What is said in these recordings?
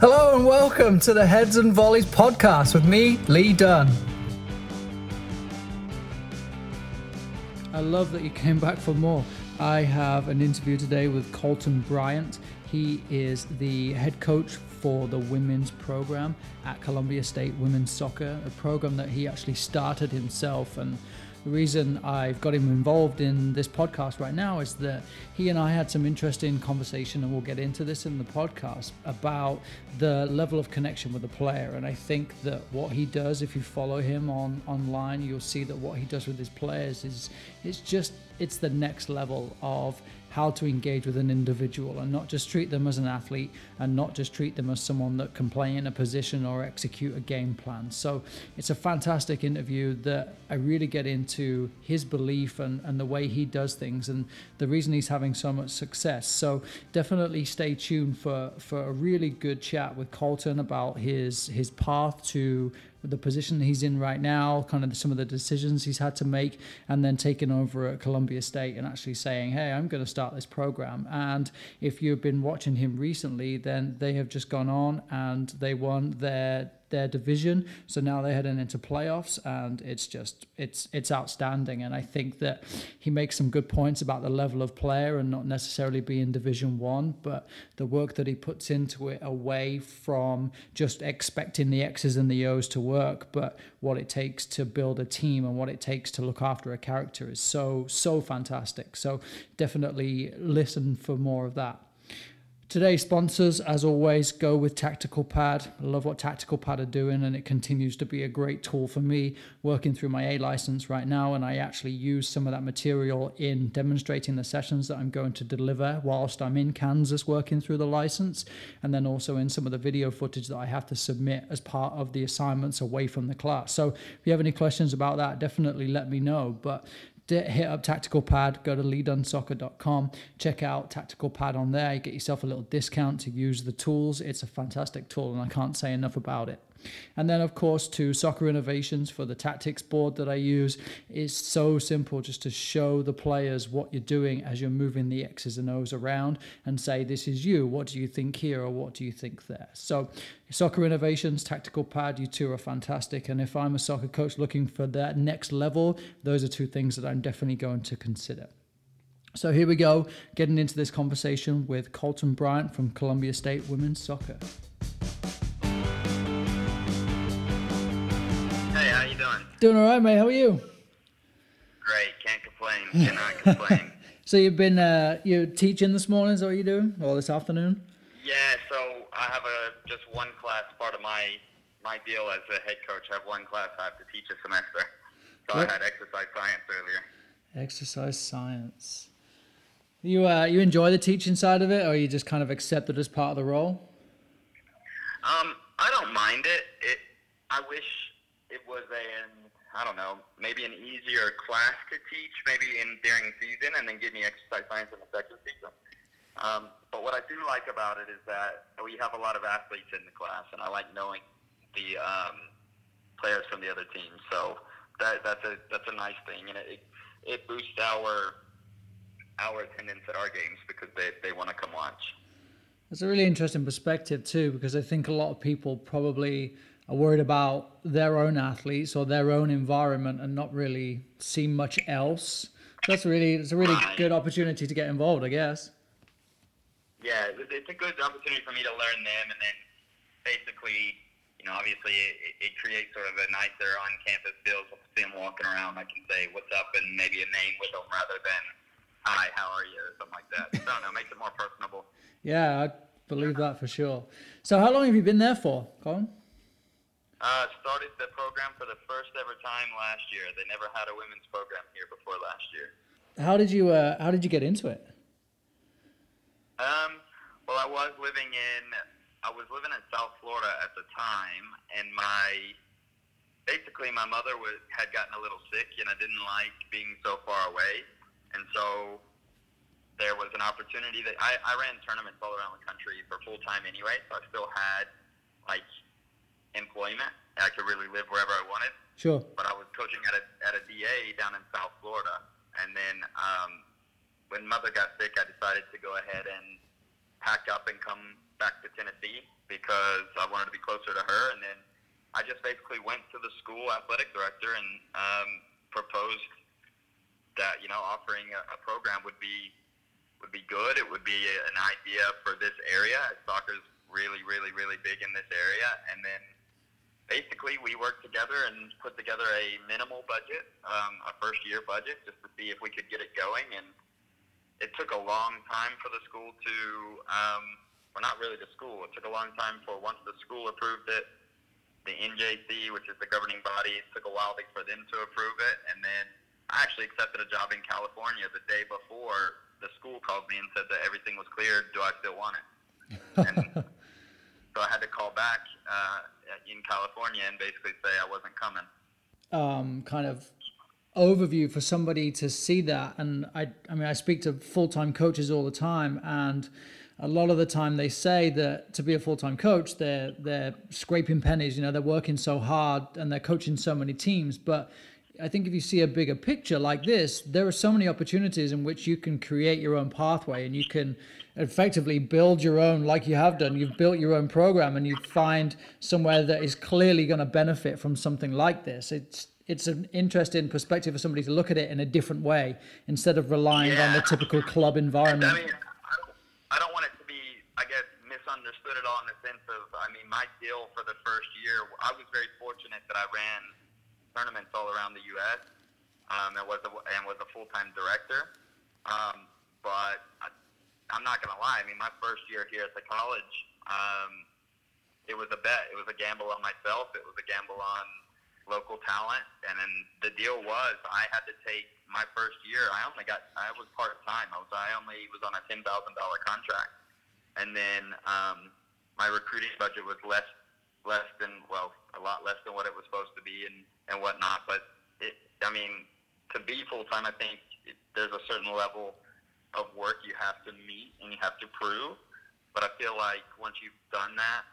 Hello and welcome to the Heads and Volleys podcast with me, Lee Dunn. I love that you came back for more. I have an interview today with Colton Bryant. He is the head coach for the women's program at Columbia State Women's Soccer, a program that he actually started himself. And the reason I've got him involved in this podcast right now is that he and I had some interesting conversation, and we'll get into this in the podcast, about the level of connection with the player. And I think that what he does, if you follow him online, you'll see that what he does with his players is it's the next level of how to engage with an individual and not just treat them as an athlete and not just treat them as someone that can play in a position or execute a game plan. So it's a fantastic interview that I really get into his belief and the way he does things and the reason he's having so much success. So definitely stay tuned for a really good chat with Colton about his path to the position he's in right now, kind of some of the decisions he's had to make, and then taking over at Columbia State and actually saying, hey, I'm going to start this program. And if you've been watching him recently, then they have just gone on and they won their division. So now they're heading into playoffs, and it's outstanding. And I think that he makes some good points about the level of player and not necessarily be in Division One, but the work that he puts into it, away from just expecting the X's and the O's to work, but what it takes to build a team and what it takes to look after a character is so fantastic. So definitely listen for more of that. Today's sponsors, as always, go with Tactical Pad. I love what Tactical Pad are doing, and it continues to be a great tool for me working through my A license right now, and I actually use some of that material in demonstrating the sessions that I'm going to deliver whilst I'm in Kansas working through the license, and then also in some of the video footage that I have to submit as part of the assignments away from the class. So if you have any questions about that, definitely let me know. But hit up Tactical Pad, go to leedunsoccer.com, check out Tactical Pad on there, you get yourself a little discount to use the tools. It's a fantastic tool and I can't say enough about it. And then, of course, to Soccer Innovations for the tactics board that I use. It's so simple just to show the players what you're doing as you're moving the X's and O's around and say, this is you. What do you think here or what do you think there? So Soccer Innovations, Tactical Pad, you two are fantastic. And if I'm a soccer coach looking for that next level, those are two things that I'm definitely going to consider. So here we go, getting into this conversation with Colton Bryant from Columbia State Women's Soccer. Doing all right, mate. How are you? Great. Can't complain. Cannot complain. So you've been you're teaching this morning, is that what you're doing? Or this afternoon? Yeah, so I have just one class. Part of my deal as a head coach, I have one class I have to teach a semester. So yep. I had exercise science earlier. Exercise science. You enjoy the teaching side of it, or you just kind of accept it as part of the role? I don't mind it. I wish it was maybe an easier class to teach, maybe during season, and then give me exercise science in the second season. But what I do like about it is that we have a lot of athletes in the class, and I like knowing the players from the other team. So that's a nice thing, and it boosts our attendance at our games because they want to come watch. That's a really interesting perspective too, because I think a lot of people probably are worried about their own athletes or their own environment and not really see much else. So it's a really good opportunity to get involved, I guess. Yeah, it's a good opportunity for me to learn them, and then basically, obviously it creates sort of a nicer on-campus feel. So I see them walking around, I can say what's up and maybe a name with them rather than hi, how are you, or something like that. So I don't know, makes it more personable. Yeah, I believe that for sure. So how long have you been there for, Colin? Started the program for the first ever time last year. They never had a women's program here before last year. How did you get into it? Well, I was living in South Florida at the time, and my mother had gotten a little sick, and I didn't like being so far away, and so there was an opportunity that I ran tournaments all around the country for full time anyway, so I still had employment. I could really live wherever I wanted. Sure. But I was coaching at a DA down in South Florida, and then when Mother got sick, I decided to go ahead and pack up and come back to Tennessee because I wanted to be closer to her. And then I just basically went to the school athletic director and proposed that, you know, offering a program would be good. It would be an idea for this area. Soccer's really, really, really big in this area. And then basically we worked together and put together a minimal budget, a first-year budget, just to see if we could get it going. And it took a long time for the school to it took a long time for, once the school approved it, the NJC, which is the governing body, it took a while for them to approve it. And then I actually accepted a job in California the day before the school called me and said that everything was cleared. Do I still want it? And so I had to call back in California and basically say I wasn't coming. Kind of overview for somebody to see that, and I mean I speak to full-time coaches all the time, and a lot of the time they say that to be a full-time coach they're scraping pennies, you know, they're working so hard and they're coaching so many teams. But I think if you see a bigger picture like this, there are so many opportunities in which you can create your own pathway, and you can effectively build your own, like you have done. You've built your own program and you find somewhere that is clearly going to benefit from something like this. It's an interesting perspective for somebody to look at it in a different way instead of relying on the typical club environment. I mean, I don't want it to be, I guess, misunderstood at all in the sense of, I mean, my deal for the first year, I was very fortunate that I ran tournaments all around the U.S. And was a full-time director. But I'm not going to lie. I mean, my first year here at the college, it was a bet. It was a gamble on myself. It was a gamble on local talent, and then the deal was I had to take my first year. I was part time. I was on a $10,000 contract, and then my recruiting budget was a lot less than what it was supposed to be and whatnot. But to be full time, I think there's a certain level of work you have to meet and you have to prove. But I feel like once you've done that.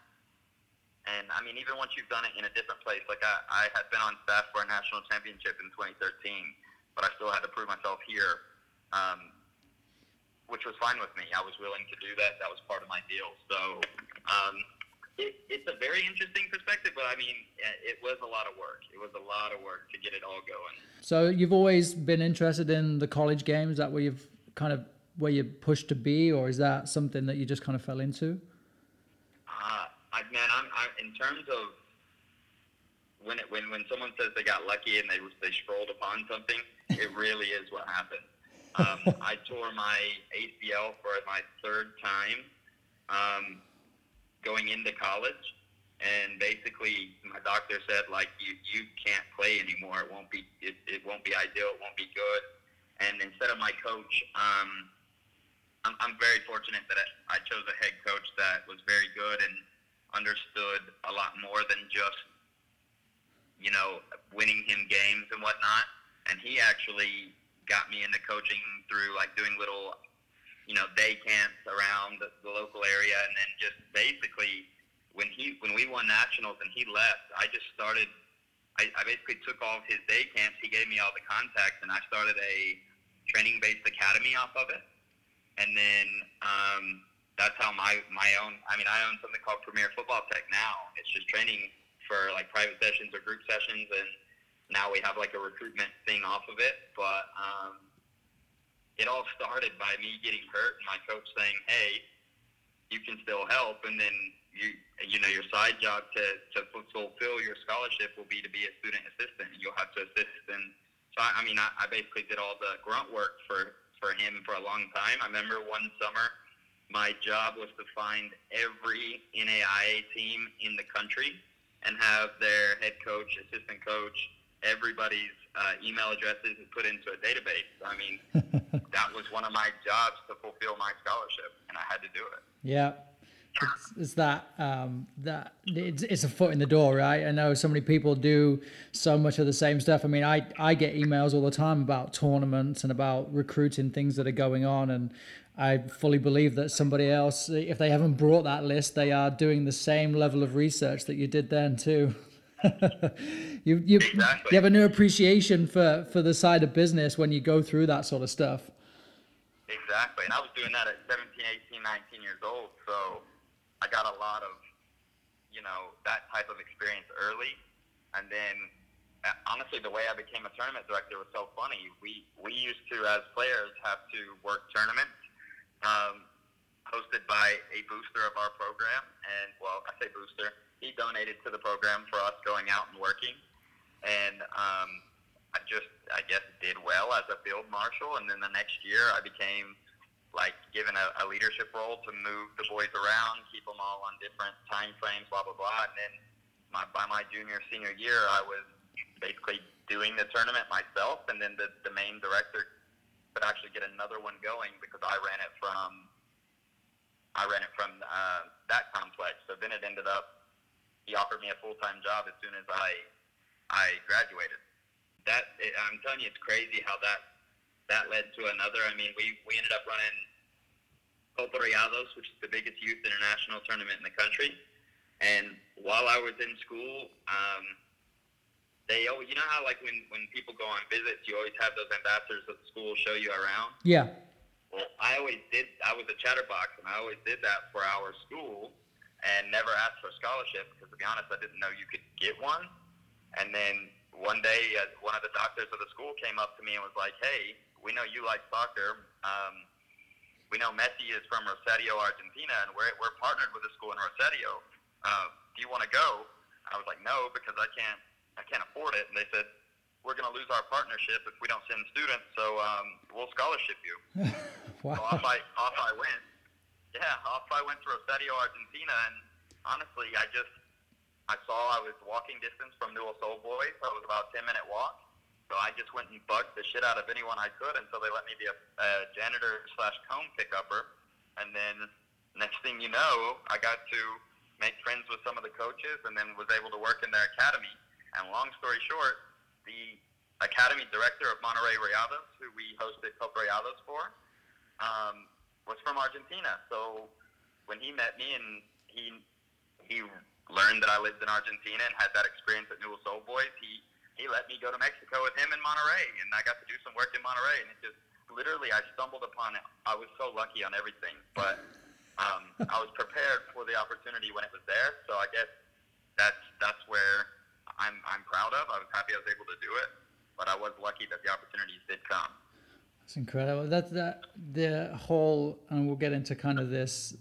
And, I mean, even once you've done it in a different place, like I had been on staff for a national championship in 2013, but I still had to prove myself here, which was fine with me. I was willing to do that. That was part of my deal. So it's a very interesting perspective, but, I mean, it was a lot of work. It was a lot of work to get it all going. So you've always been interested in the college game? Is that where you've kind of where you're pushed to be, or is that something that you just kind of fell into? In terms of when someone says they got lucky and they strolled upon something, it really is what happened. I tore my ACL for my third time going into college, and basically my doctor said, like, you can't play anymore. It won't be it won't be ideal. It won't be good. And instead of my coach, I'm very fortunate that I chose a head coach that was very good and understood a lot more than just, you know, winning him games and whatnot. And he actually got me into coaching through, like, doing little, you know, day camps around the local area. And then just basically when we won nationals and he left, I basically took all of his day camps. He gave me all the contacts, and I started a training-based academy off of it. And then that's how I own something called Premier Football Tech now. It's just training for, like, private sessions or group sessions, and now we have, like, a recruitment thing off of it. But it all started by me getting hurt and my coach saying, hey, you can still help, and then, you know, your side job to fulfill your scholarship will be to be a student assistant, and you'll have to assist. And so, I basically did all the grunt work for him for a long time. I remember one summer, my job was to find every NAIA team in the country and have their head coach, assistant coach, everybody's email addresses and put into a database. I mean, that was one of my jobs to fulfill my scholarship, and I had to do it. Yeah, it's that it's a foot in the door, right? I know so many people do so much of the same stuff. I mean, I get emails all the time about tournaments and about recruiting things that are going on, and I fully believe that somebody else, if they haven't brought that list, they are doing the same level of research that you did then too. Exactly. You have a new appreciation for the side of business when you go through that sort of stuff. Exactly. And I was doing that at 17, 18, 19 years old. So I I got a lot of, you know, that type of experience early. And then, honestly, the way I became a tournament director was so funny. We used to, as players, have to work tournaments hosted by a booster of our program. And, well, I say booster. He donated to the program for us going out and working. And I did well as a field marshal. And then the next year I became, given a leadership role to move the boys around, keep them all on different time frames, blah, blah, blah. And then by my junior, senior year, I was basically doing the tournament myself, and then the main director could actually get another one going because I ran it from that complex. So then it ended up, he offered me a full-time job as soon as I graduated. I'm telling you, it's crazy how that led to another. I mean, we ended up running Cotorreados, which is the biggest youth international tournament in the country. And while I was in school, you know how, when people go on visits, you always have those ambassadors at the school show you around? Yeah. Well, I was a chatterbox, and I always did that for our school and never asked for a scholarship because, to be honest, I didn't know you could get one. And then one day, one of the doctors of the school came up to me and was like, hey, we know you like soccer. We know Messi is from Rosario, Argentina, and we're partnered with a school in Rosario. Do you want to go? I was like, no, because I can't afford it. And they said, we're going to lose our partnership if we don't send students, so we'll scholarship you. Wow. So off I went. Yeah, off I went to Rosario, Argentina, and honestly, I was walking distance from Newell's Old Boys, so it was about a 10-minute walk. So I just went and bugged the shit out of anyone I could until they let me be a janitor/cone pick-upper. And then next thing you know, I got to make friends with some of the coaches and then was able to work in their academy. And long story short, the academy director of Monterrey Rayados, who we hosted Copa Rayados for, was from Argentina. So when he met me and he learned that I lived in Argentina and had that experience at Newell's Old Boys, he let me go to Mexico with him in Monterrey, and I got to do some work in Monterrey. And it just literally, I stumbled upon it. I was so lucky on everything, but I was prepared for the opportunity when it was there. So I guess that's where I'm proud of. I was happy I was able to do it, but I was lucky that the opportunities did come. That's incredible. That's the whole, and we'll get into kind of this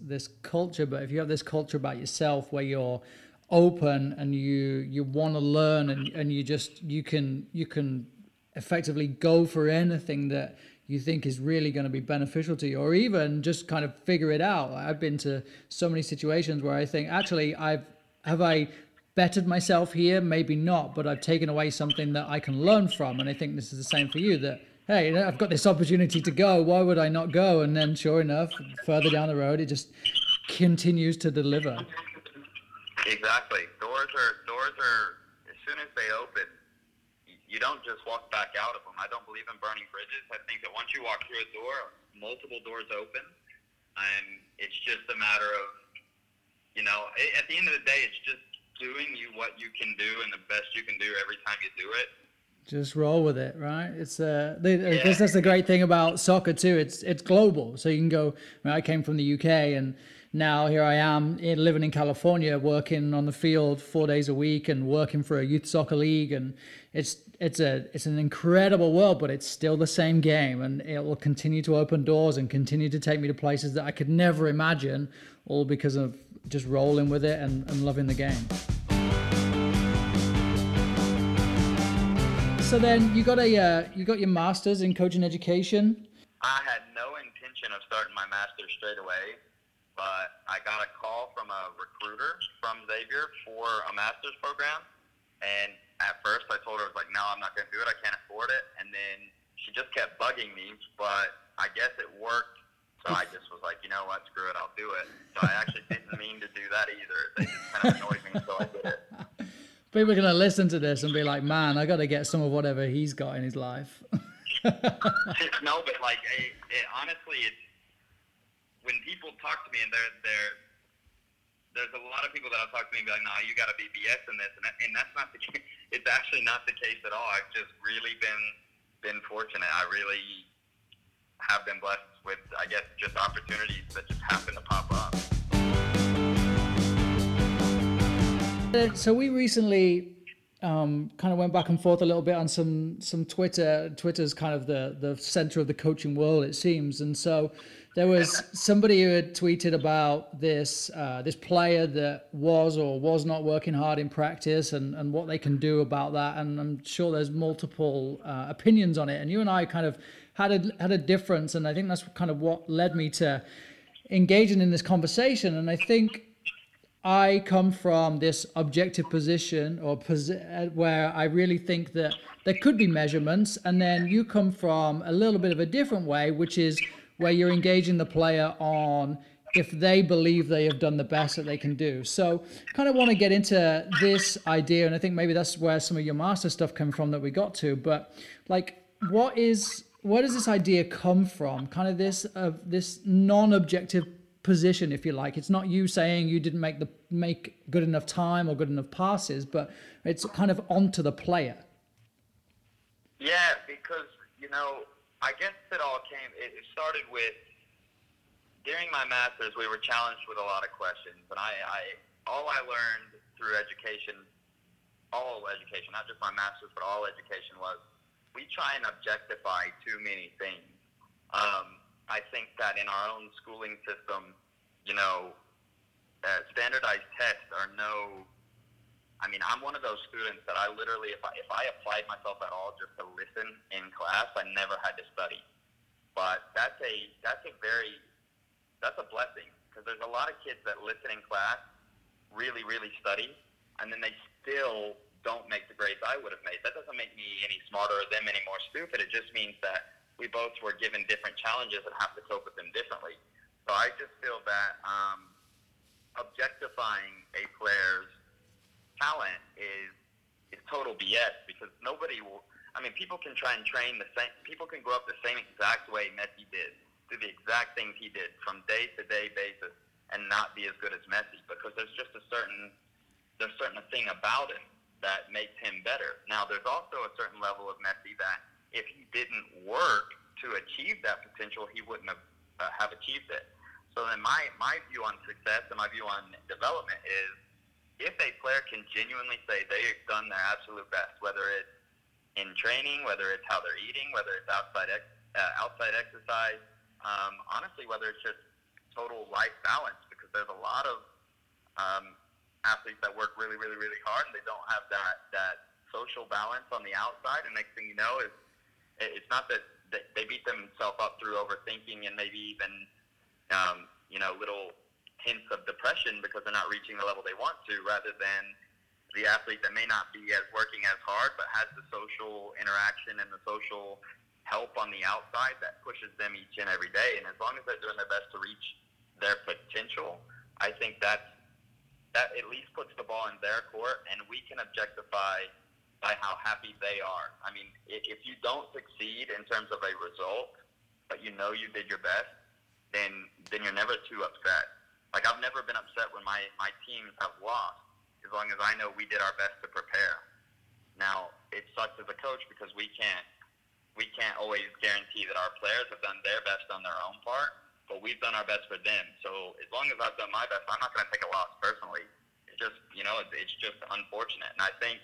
culture, but if you have this culture about yourself where you're open and you want to learn and you just, you can effectively go for anything that you think is really going to be beneficial to you, or even just kind of figure it out. I've been to so many situations where I think, actually, have I bettered myself here? Maybe not, but I've taken away something that I can learn from. And I think this is the same for you, that, hey, I've got this opportunity to go, why would I not go? And then sure enough, further down the road, it just continues to deliver. Exactly. Doors are, as soon as they open, you don't just walk back out of them. I don't believe in burning bridges. I think that once you walk through a door, multiple doors open, and it's just a matter of, you know, at the end of the day, it's just doing what you can do and the best you can do every time you do it. Just roll with it, right? It's I guess that's the great thing about soccer too. It's global, so you can go. I mean, I came from the UK, and now here I am living in California, working on the field 4 days a week and working for a youth soccer league. And it's an incredible world, but it's still the same game, and it will continue to open doors and continue to take me to places that I could never imagine, all because of just rolling with it and loving the game. So then you got your master's in coaching education. I had no intention of starting my master's straight away, but I got a call from a recruiter from Xavier for a master's program. And at first I told her, I was like, no, I'm not going to do it. I can't afford it. And then she just kept bugging me, but I guess it worked. So I just was like, you know what, screw it, I'll do it. So I actually didn't mean to do that either. They just kind of annoyed me, so I did it. People are going to listen to this and be like, man, I got to get some of whatever he's got in his life. No, but honestly, it's, when people talk to me and there's a lot of people that will talk to me and be like, nah, you got to be BSing this. And that's not the case. It's actually not the case at all. I've just really been fortunate. I really have been blessed with, I guess, just opportunities that just happen to pop up. So we recently kind of went back and forth a little bit on some Twitter. Twitter's kind of the center of the coaching world, it seems. And so there was somebody who had tweeted about this this player that was or was not working hard in practice and what they can do about that. And I'm sure there's multiple opinions on it. And you and I kind of had a difference. And I think that's kind of what led me to engaging in this conversation. And I think I come from this objective position or where I really think that there could be measurements, and then you come from a little bit of a different way, which is where you're engaging the player on if they believe they have done the best that they can do. So kind of want to get into this idea, and I think maybe that's where some of your master stuff came from that we got to, but like where does this idea come from? Kind of this non-objective position, if you like. It's not you saying you didn't make good enough time or good enough passes, but it's kind of onto the player. Yeah, because I guess it started with, during my master's we were challenged with a lot of questions, and I learned through education, not just my master's but all education, was we try and objectify too many things. I think that in our own schooling system, standardized tests are no... I mean, I'm one of those students that I literally, if I applied myself at all just to listen in class, I never had to study. But that's a blessing, because there's a lot of kids that listen in class, really, really study, and then they still don't make the grades I would have made. That doesn't make me any smarter or them any more stupid. It just means that we both were given different challenges and have to cope with them differently. So I just feel that objectifying a player's talent is total BS, because nobody will. I mean, people can try and train the same. People can grow up the same exact way Messi did, do the exact things he did from day-to-day basis, and not be as good as Messi, because there's just a certain thing about him that makes him better. Now, there's also a certain level of Messi that, if he didn't work to achieve that potential, he wouldn't have achieved it. So then my view on success and my view on development is, if a player can genuinely say they've done their absolute best, whether it's in training, whether it's how they're eating, whether it's outside exercise, honestly, whether it's just total life balance, because there's a lot of athletes that work really, really, really hard, and they don't have that social balance on the outside, and next thing you know is, it's not that they beat themselves up through overthinking and maybe even, little hints of depression because they're not reaching the level they want to, rather than the athlete that may not be as working as hard but has the social interaction and the social help on the outside that pushes them each and every day. And as long as they're doing their best to reach their potential, I think that at least puts the ball in their court, and we can objectify by how happy they are. I mean, if you don't succeed in terms of a result, but you did your best, then you're never too upset. Like, I've never been upset when my teams have lost, as long as I know we did our best to prepare. Now, it sucks as a coach because we can't always guarantee that our players have done their best on their own part, but we've done our best for them. So as long as I've done my best, I'm not going to take a loss personally. It's just, it's just unfortunate. And I think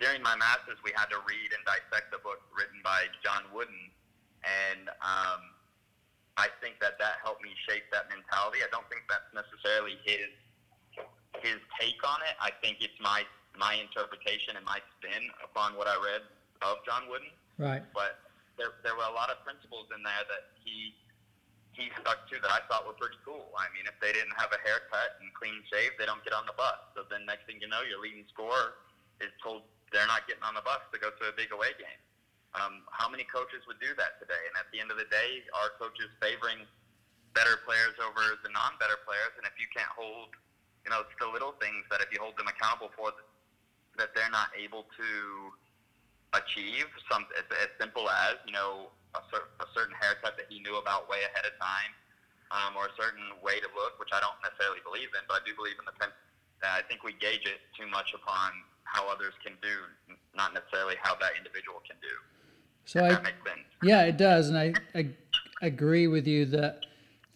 during my master's, we had to read and dissect a book written by John Wooden, and I think that helped me shape that mentality. I don't think that's necessarily his take on it. I think it's my interpretation and my spin upon what I read of John Wooden. Right. But there were a lot of principles in there that he stuck to that I thought were pretty cool. I mean, if they didn't have a haircut and clean shave, they don't get on the bus. So then next thing you know, your leading scorer is told they're not getting on the bus to go to a big away game. How many coaches would do that today? And at the end of the day, are coaches favoring better players over the non-better players? And if you can't hold, it's the little things that if you hold them accountable for, that they're not able to achieve, something as simple as, a certain haircut that he knew about way ahead of time, or a certain way to look, which I don't necessarily believe in, but I do believe in the that I think we gauge it too much upon how others can do, not necessarily how that individual can do. So that makes sense. Yeah, it does. And I agree with you that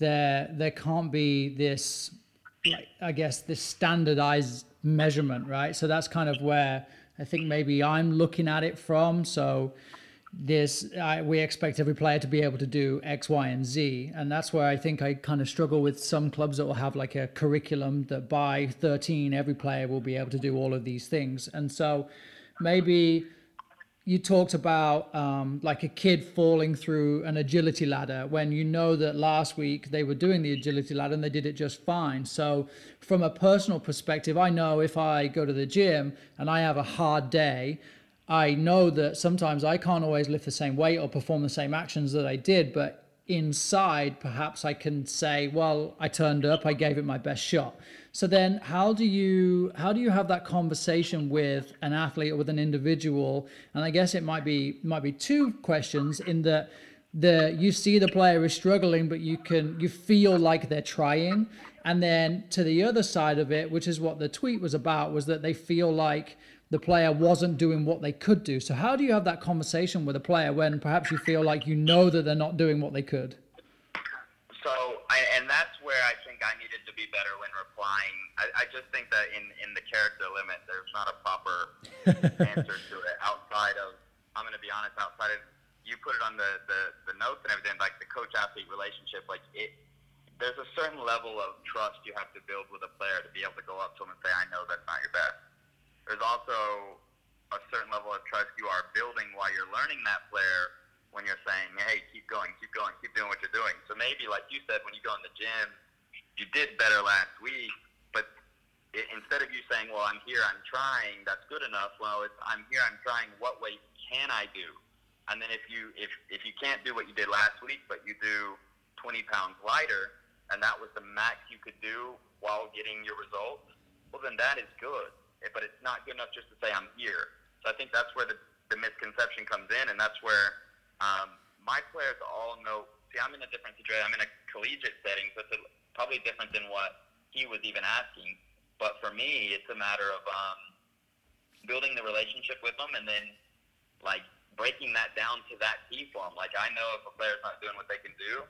there can't be this, this standardized measurement, right? So that's kind of where I think maybe I'm looking at it from. So we expect every player to be able to do X, Y, and Z. And that's where I think I kind of struggle with some clubs that will have like a curriculum that by 13, every player will be able to do all of these things. And so maybe you talked about like a kid falling through an agility ladder when you know that last week they were doing the agility ladder and they did it just fine. So from a personal perspective, I know if I go to the gym and I have a hard day, I know that sometimes I can't always lift the same weight or perform the same actions that I did, but inside perhaps I can say, well, I turned up, I gave it my best shot. So then how do you have that conversation with an athlete or with an individual? And I guess it might be two questions in that you see the player is struggling, but you feel like they're trying. And then to the other side of it, which is what the tweet was about, was that they feel like the player wasn't doing what they could do. So how do you have that conversation with a player when perhaps you feel like you know that they're not doing what they could? So that's where I think I needed to be better when replying. I just think that in the character limit, there's not a proper answer to it outside of, I'm going to be honest, outside of, you put it on the notes and everything, like the coach-athlete relationship, like it, there's a certain level of trust you have to build with a player to be able to go up to him and say, I know that's not your best. There's also a certain level of trust you are building while you're learning that player when you're saying, hey, keep going, keep doing what you're doing. So maybe, like you said, when you go in the gym, you did better last week, but instead of you saying, well, I'm here, I'm trying, that's good enough. Well, it's I'm here, I'm trying, what way can I do? And then if you can't do what you did last week, but you do 20 pounds lighter, and that was the max you could do while getting your results, well, then that is good. But it's not good enough just to say, I'm here. So I think that's where the misconception comes in, and that's where my players all know. See, I'm in a different situation. I'm in a collegiate setting, so it's probably different than what he was even asking. But for me, it's a matter of building the relationship with them, and then like breaking that down to that key for them. Like I know if a player's not doing what they can do,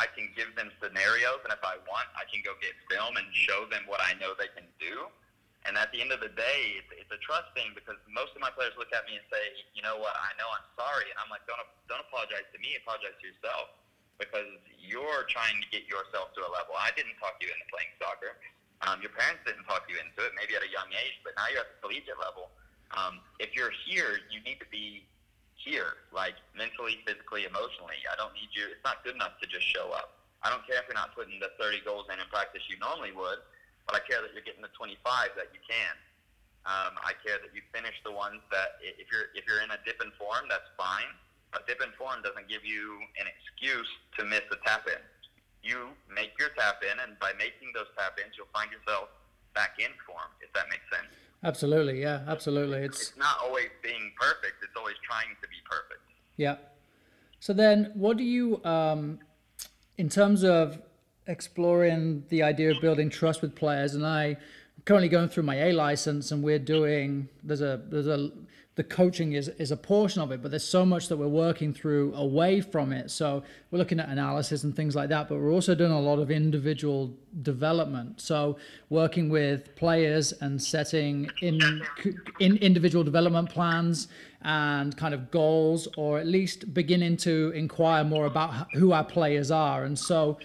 I can give them scenarios, and if I want, I can go get film and show them what I know they can do. And at the end of the day, it's a trust thing because most of my players look at me and say, you know what, I know I'm sorry. And I'm like, don't apologize to me, apologize to yourself because you're trying to get yourself to a level. I didn't talk you into playing soccer. Your parents didn't talk you into it, maybe at a young age, but now you're at the collegiate level. If you're here, you need to be here, like mentally, physically, emotionally. I don't need you. It's not good enough to just show up. I don't care if you're not putting the 30 goals in practice you normally would. But I care that you're getting the 25 that you can. I care that you finish the ones that if you're in a dip in form, that's fine. A dip in form doesn't give you an excuse to miss a tap in. You make your tap in, and by making those tap ins, you'll find yourself back in form. If that makes sense. Absolutely, yeah, absolutely. It's not always being perfect. It's always trying to be perfect. Yeah. So then, what do you in terms of exploring the idea of building trust with players, and I'm currently going through my A license, and we're doing the coaching is a portion of it, but there's so much that we're working through away from it. So we're looking at analysis and things like that, but we're also doing a lot of individual development. So working with players and setting in individual development plans and kind of goals, or at least beginning to inquire more about who our players are. And so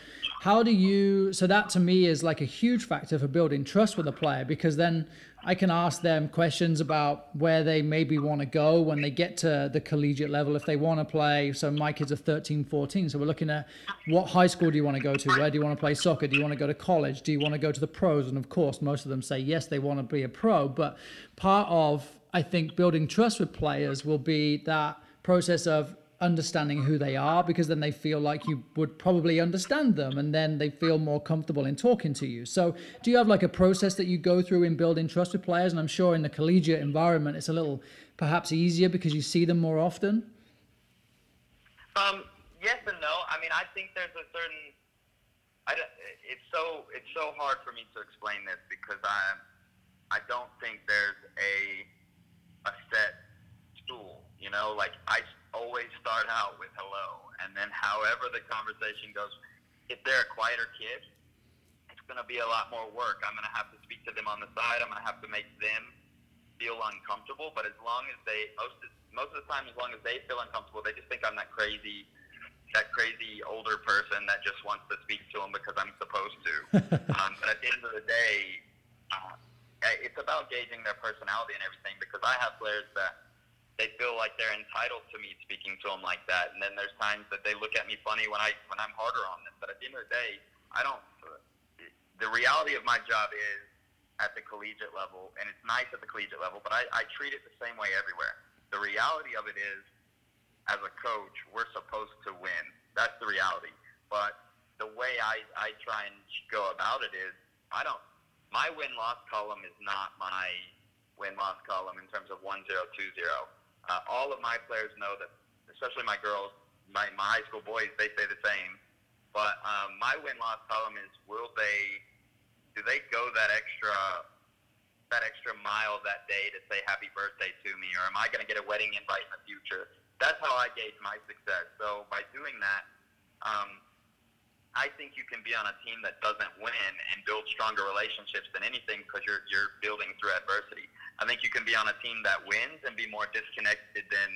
so that to me is like a huge factor for building trust with a player, because then I can ask them questions about where they maybe want to go when they get to the collegiate level, if they want to play. So my kids are 13, 14. So we're looking at what high school do you want to go to? Where do you want to play soccer? Do you want to go to college? Do you want to go to the pros? And of course, most of them say, yes, they want to be a pro. But part of, I think, building trust with players will be that process of understanding who they are, because then they feel like you would probably understand them, and then they feel more comfortable in talking to you. So do you have like a process that you go through in building trust with players? And I'm sure in the collegiate environment, it's a little perhaps easier because you see them more often. Yes and no. I mean, I think there's a certain, it's so hard for me to explain this because I don't think there's a set tool, you know, like I always start out with hello, and then however the conversation goes, if they're a quieter kid, it's going to be a lot more work. I'm going to have to speak to them on the side. I'm going to have to make them feel uncomfortable. But as long as they, most of the time, as long as they feel uncomfortable, they just think I'm that crazy older person that just wants to speak to them because I'm supposed to. But at the end of the day, it's about gauging their personality and everything, because I have players that they feel like they're entitled to me speaking to them like that. And then there's times that they look at me funny when I'm harder on them. But at the end of the day, the reality of my job is at the collegiate level, and it's nice at the collegiate level, but I treat it the same way everywhere. The reality of it is, as a coach, we're supposed to win. That's the reality. But the way I try and go about it is, my win-loss column is not my win-loss column in terms of 1-0, 2-0. All of my players know that, especially my girls, my high school boys, they say the same. But my win-loss column is, do they go that extra mile that day to say happy birthday to me, or am I going to get a wedding invite in the future? That's how I gauge my success. So by doing that, I think you can be on a team that doesn't win and build stronger relationships than anything, because you're building through adversity. I think you can be on a team that wins and be more disconnected than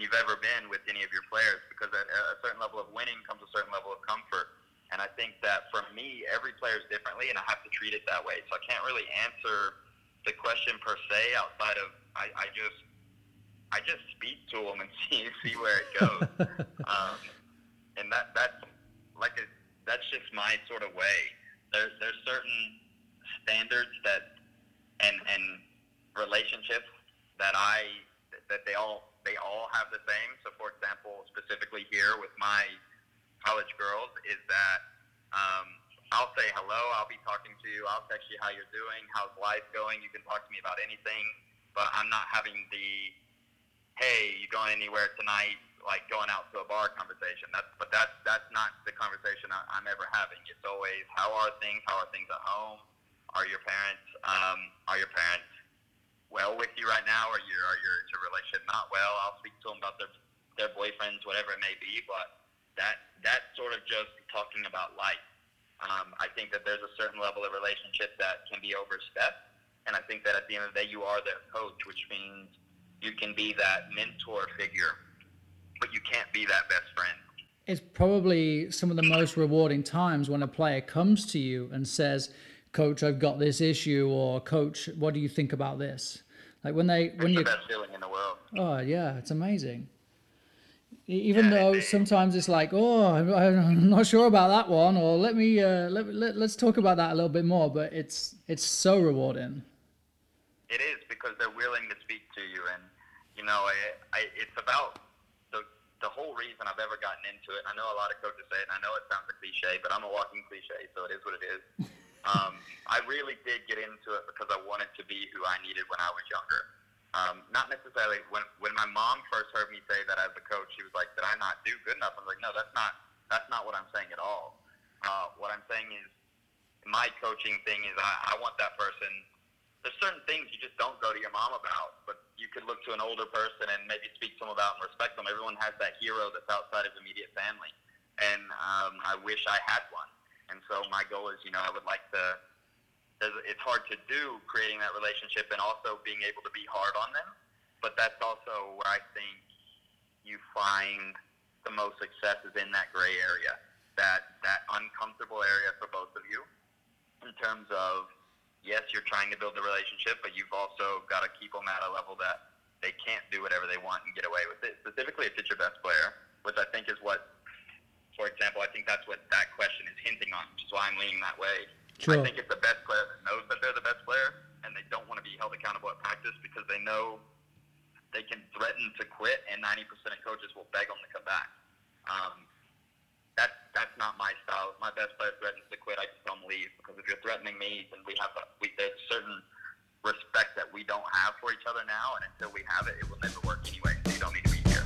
you've ever been with any of your players, because at a certain level of winning comes a certain level of comfort. And I think that for me, every player is differently, and I have to treat it that way. So I can't really answer the question per se outside of I just speak to them and see where it goes. And that's like a. That's just my sort of way. There's certain standards that and relationships that they all have the same. So, for example, specifically here with my college girls, is that I'll say hello, I'll be talking to you, I'll text you how you're doing, how's life going. You can talk to me about anything, but I'm not having the hey, you going anywhere tonight? Like going out to a bar conversation. That's not the conversation I'm ever having. It's always how are things at home? Are your parents well with you right now? Is your relationship not well? I'll speak to them about their boyfriends, whatever it may be. But that's sort of just talking about life. I think that there's a certain level of relationship that can be overstepped, and I think that at the end of the day, you are their coach, which means you can be that mentor figure, but you can't be that best friend. It's probably some of the most rewarding times when a player comes to you and says, "Coach, I've got this issue," or "Coach, what do you think about this?" Like it's the best feeling in the world. Oh yeah, it's amazing. Even though sometimes it's like, "Oh, I'm not sure about that one," or let's talk about that a little bit more. But it's so rewarding. It is, because they're willing to speak to you, and you know, it's about. The whole reason I've ever gotten into it, and I know a lot of coaches say it, and I know it sounds a cliche, but I'm a walking cliche, so it is what it is. I really did get into it because I wanted to be who I needed when I was younger. Not necessarily, when my mom first heard me say that as a coach, she was like, did I not do good enough? I was like, no, that's not what I'm saying at all. What I'm saying is, my coaching thing is I want that person. There's certain things you just don't go to your mom about, but you could look to an older person and maybe speak to them about and respect them. Everyone has that hero that's outside of immediate family, and I wish I had one. And so my goal is, I would like to – it's hard to do, creating that relationship and also being able to be hard on them, but that's also where I think you find the most success is in that gray area, that uncomfortable area for both of you in terms of – yes, you're trying to build the relationship, but you've also got to keep them at a level that they can't do whatever they want and get away with it, specifically if it's your best player, which I think is what, for example, I think that's what that question is hinting on, which is why I'm leaning that way. Sure. I think if the best player knows that they're the best player and they don't want to be held accountable at practice because they know they can threaten to quit and 90% of coaches will beg them to come back. That's not my style. If my best player threatens to quit, I just don't leave, because if you're threatening me, then there's certain respect that we don't have for each other now, and until we have it, it will never work anyway. So you don't need to be here.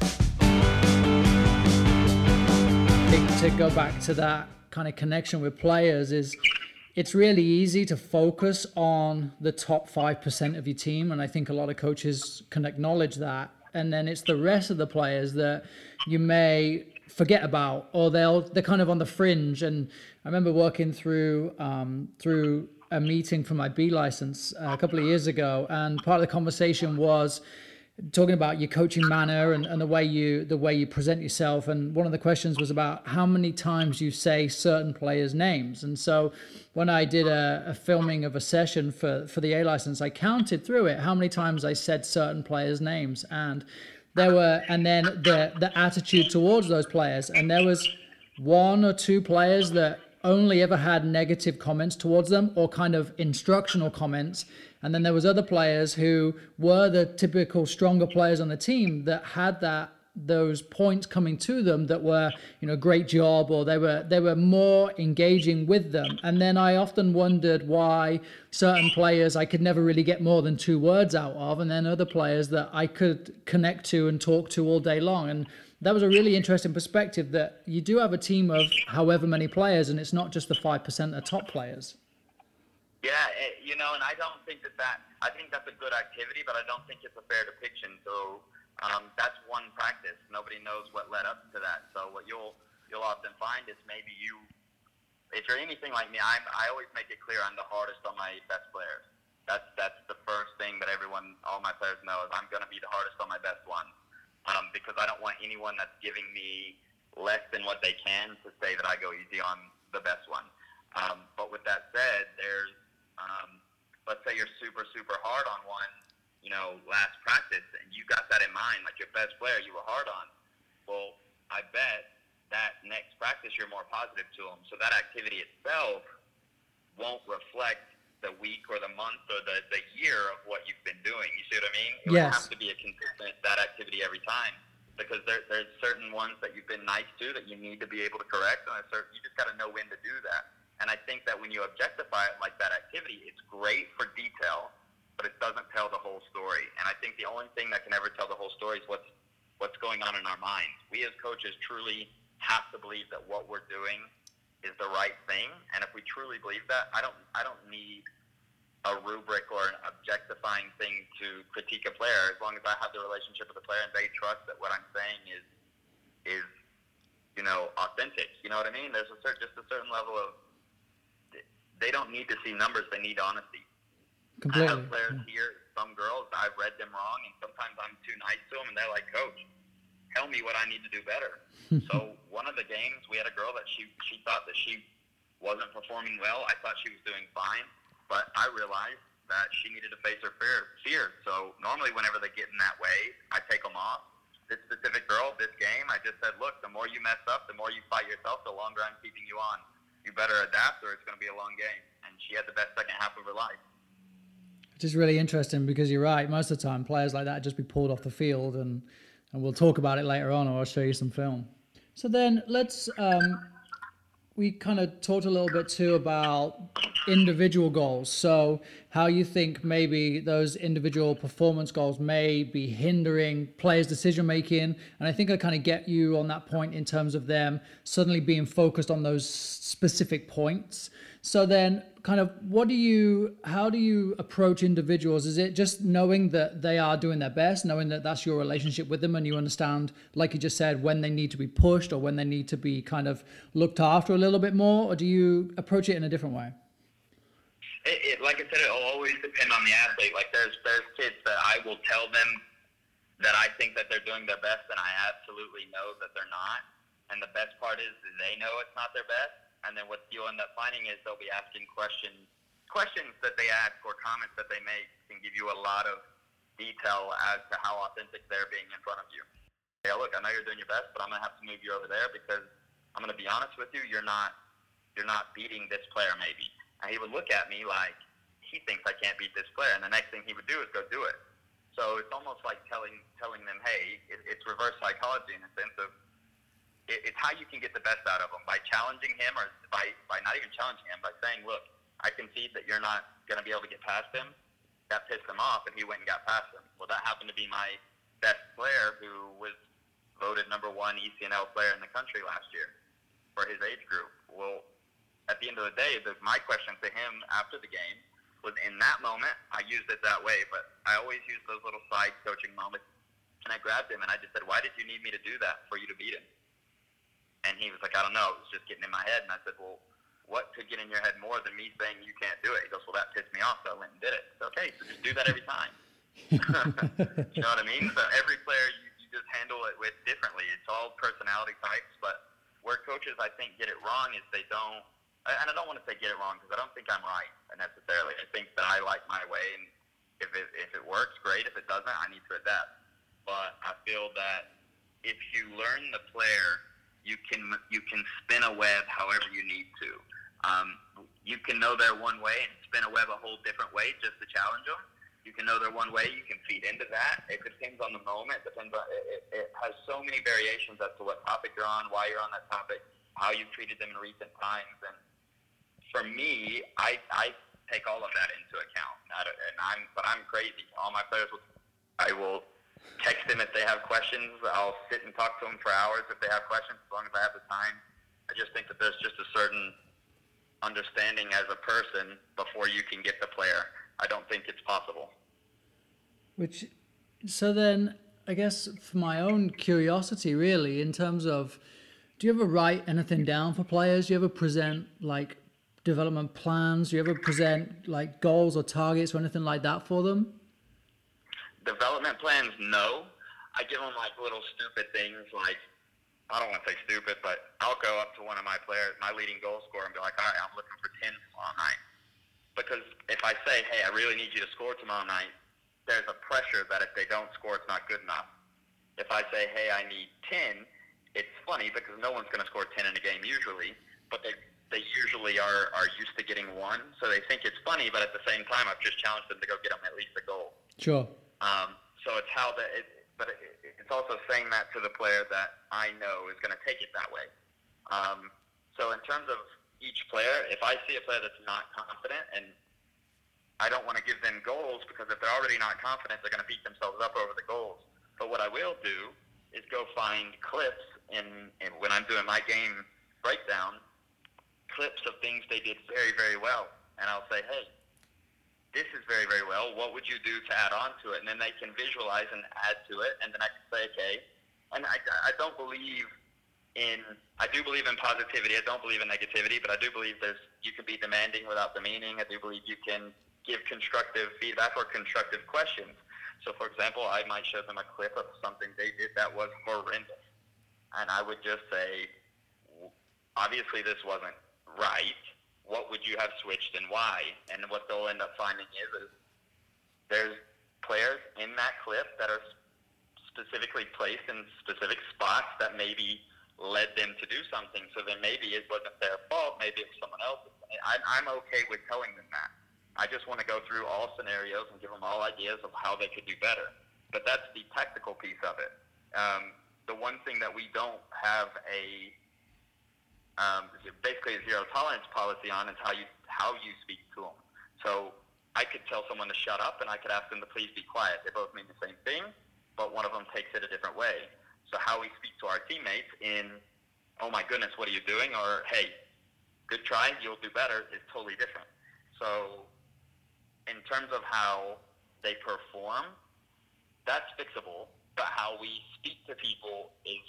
I think to go back to that kind of connection with players is, it's really easy to focus on the top 5% of your team, and I think a lot of coaches can acknowledge that. And then it's the rest of the players that you may forget about, or they're kind of on the fringe. And I remember working through through a meeting for my B license a couple of years ago, and part of the conversation was talking about your coaching manner and the way you present yourself. And one of the questions was about how many times you say certain players' names. And so when I did a filming of a session for the A license, I counted through it how many times I said certain players' names, and there were, and then the attitude towards those players. And there was one or two players that only ever had negative comments towards them, or kind of instructional comments. And then there was other players who were the typical stronger players on the team that had those points coming to them that were, great job, or they were more engaging with them. And then I often wondered why certain players I could never really get more than two words out of, and then other players that I could connect to and talk to all day long. And that was a really interesting perspective, that you do have a team of however many players, and it's not just the 5% of top players. Yeah, and I don't think I think that's a good activity, but I don't think it's a fair depiction. So that's one practice. Nobody knows what led up to that. So what you'll often find is, maybe if you're anything like me, I always make it clear I'm the hardest on my best players. That's the first thing that all my players know, is I'm going to be the hardest on my best one, because I don't want anyone that's giving me less than what they can to say that I go easy on the best one. But with that said, there's, let's say you're super, super hard on one, last practice, and you got that in mind, like your best player you were hard on. Well, I bet that next practice you're more positive to them. So that activity itself won't reflect the week or the month or the year of what you've been doing. You see what I mean? It would have to be a consistent, that activity every time, because there's certain ones that you've been nice to that you need to be able to correct, and you just got to know when to do that. And I think that when you objectify it like that activity, it's great for detail, but it doesn't tell the whole story. And I think the only thing that can ever tell the whole story is what's going on in our minds. We as coaches truly have to believe that what we're doing is the right thing. And if we truly believe that, I don't need a rubric or an objectifying thing to critique a player, as long as I have the relationship with the player and they trust that what I'm saying is authentic. You know what I mean? There's just a certain level of, they don't need to see numbers, they need honesty. Completely. I have players here, some girls, I've read them wrong, and sometimes I'm too nice to them, and they're like, Coach, tell me what I need to do better. So one of the games, we had a girl that she thought that she wasn't performing well. I thought she was doing fine, but I realized that she needed to face her fear. So normally whenever they get in that way, I take them off. This specific girl, this game, I just said, look, the more you mess up, the more you fight yourself, the longer I'm keeping you on. You better adapt, or it's going to be a long game. And she had the best second half of her life. Which is really interesting, because you're right. Most of the time, players like that just be pulled off the field, and we'll talk about it later on, or I'll show you some film. So then let's, we kind of talked a little bit too about individual goals. So how you think maybe those individual performance goals may be hindering players' decision-making. And I think I kind of get you on that point in terms of them suddenly being focused on those specific points. So then kind of how do you approach individuals? Is it just knowing that they are doing their best, knowing that that's your relationship with them, and you understand, like you just said, when they need to be pushed or when they need to be kind of looked after a little bit more? Or do you approach it in a different way? It, like I said, it'll always depend on the athlete. Like there's kids that I will tell them that I think that they're doing their best, and I absolutely know that they're not. And the best part is that they know it's not their best. And then what you'll end up finding is they'll be asking questions that they ask or comments that they make can give you a lot of detail as to how authentic they're being in front of you. Hey, look, I know you're doing your best, but I'm gonna have to move you over there because I'm gonna be honest with you, you're not beating this player maybe. And he would look at me like, he thinks I can't beat this player. And the next thing he would do is go do it. So it's almost like telling them, hey, it's reverse psychology in a sense of, it's how you can get the best out of them. By challenging him, or by not even challenging him, by saying, look, I concede that you're not going to be able to get past him. That pissed him off, and he went and got past him. Well, that happened to be my best player, who was voted number one ECNL player in the country last year for his age group. Well, at the end of the day, my question to him after the game was, in that moment, I used it that way, but I always use those little side coaching moments, and I grabbed him, and I just said, why did you need me to do that for you to beat him? And he was like, I don't know, it was just getting in my head. And I said, well, what could get in your head more than me saying you can't do it? He goes, well, that pissed me off, so I went and did it. It's okay, so just do that every time. You know what I mean? So every player you just handle it with differently. It's all personality types, but where coaches, I think, get it wrong is they don't, and I don't want to say get it wrong because I don't think I'm right necessarily. I think that I like my way, and if it works, great. If it doesn't, I need to adapt. But I feel that if you learn the player, you can spin a web however you need to. You can know they're one way and spin a web a whole different way just to challenge them. You can know they're one way. You can feed into that. It depends on the moment. It has so many variations as to what topic you're on, why you're on that topic, how you've treated them in recent times. And for me, I take all of that into account. But I'm crazy. All my players I will text them if they have questions. I'll sit and talk to them for hours if they have questions, as long as I have the time. I just think that there's just a certain understanding as a person before you can get the player. I don't think it's possible. So then, I guess for my own curiosity, really, in terms of, do you ever write anything down for players? Do you ever present, like, development plans? Do you ever present, like, goals or targets or anything like that for them? Development plans, no. I give them, like, little stupid things, like, I don't want to say stupid, but I'll go up to one of my players, my leading goal scorer, and be like, all right, I'm looking for 10 tomorrow night. Because if I say, hey, I really need you to score tomorrow night, there's a pressure that if they don't score, it's not good enough. If I say, hey, I need 10, it's funny because no one's going to score 10 in a game usually, but they usually are used to getting one, so they think it's funny, but at the same time, I've just challenged them to go get them at least a goal. Sure. So it's how that... It's also saying that to the player that I know is going to take it that way. So in terms of each player, if I see a player that's not confident, and I don't want to give them goals because if they're already not confident, they're going to beat themselves up over the goals. But what I will do is go find clips, and when I'm doing my game breakdown, clips of things they did very, very well. And I'll say, hey, this is very, very well. What would you do to add on to it? And then they can visualize and add to it. And then I can say, okay. And I do believe in positivity. I don't believe in negativity, but I do believe you can be demanding without demeaning. I do believe you can give constructive feedback or constructive questions. So for example, I might show them a clip of something they did that was horrendous. And I would just say, obviously this wasn't right. What would you have switched and why? And what they'll end up finding is there's players in that clip that are specifically placed in specific spots that maybe led them to do something. So then maybe it wasn't their fault. Maybe it was someone else's. I'm okay with telling them that. I just want to go through all scenarios and give them all ideas of how they could do better. But that's the tactical piece of it. The one thing that we don't have basically a zero tolerance policy on is how you speak to them. So I could tell someone to shut up and I could ask them to please be quiet. They both mean the same thing, but one of them takes it a different way. So how we speak to our teammates in, oh my goodness, what are you doing? Or, hey, good try, you'll do better, is totally different. So in terms of how they perform, that's fixable, but how we speak to people is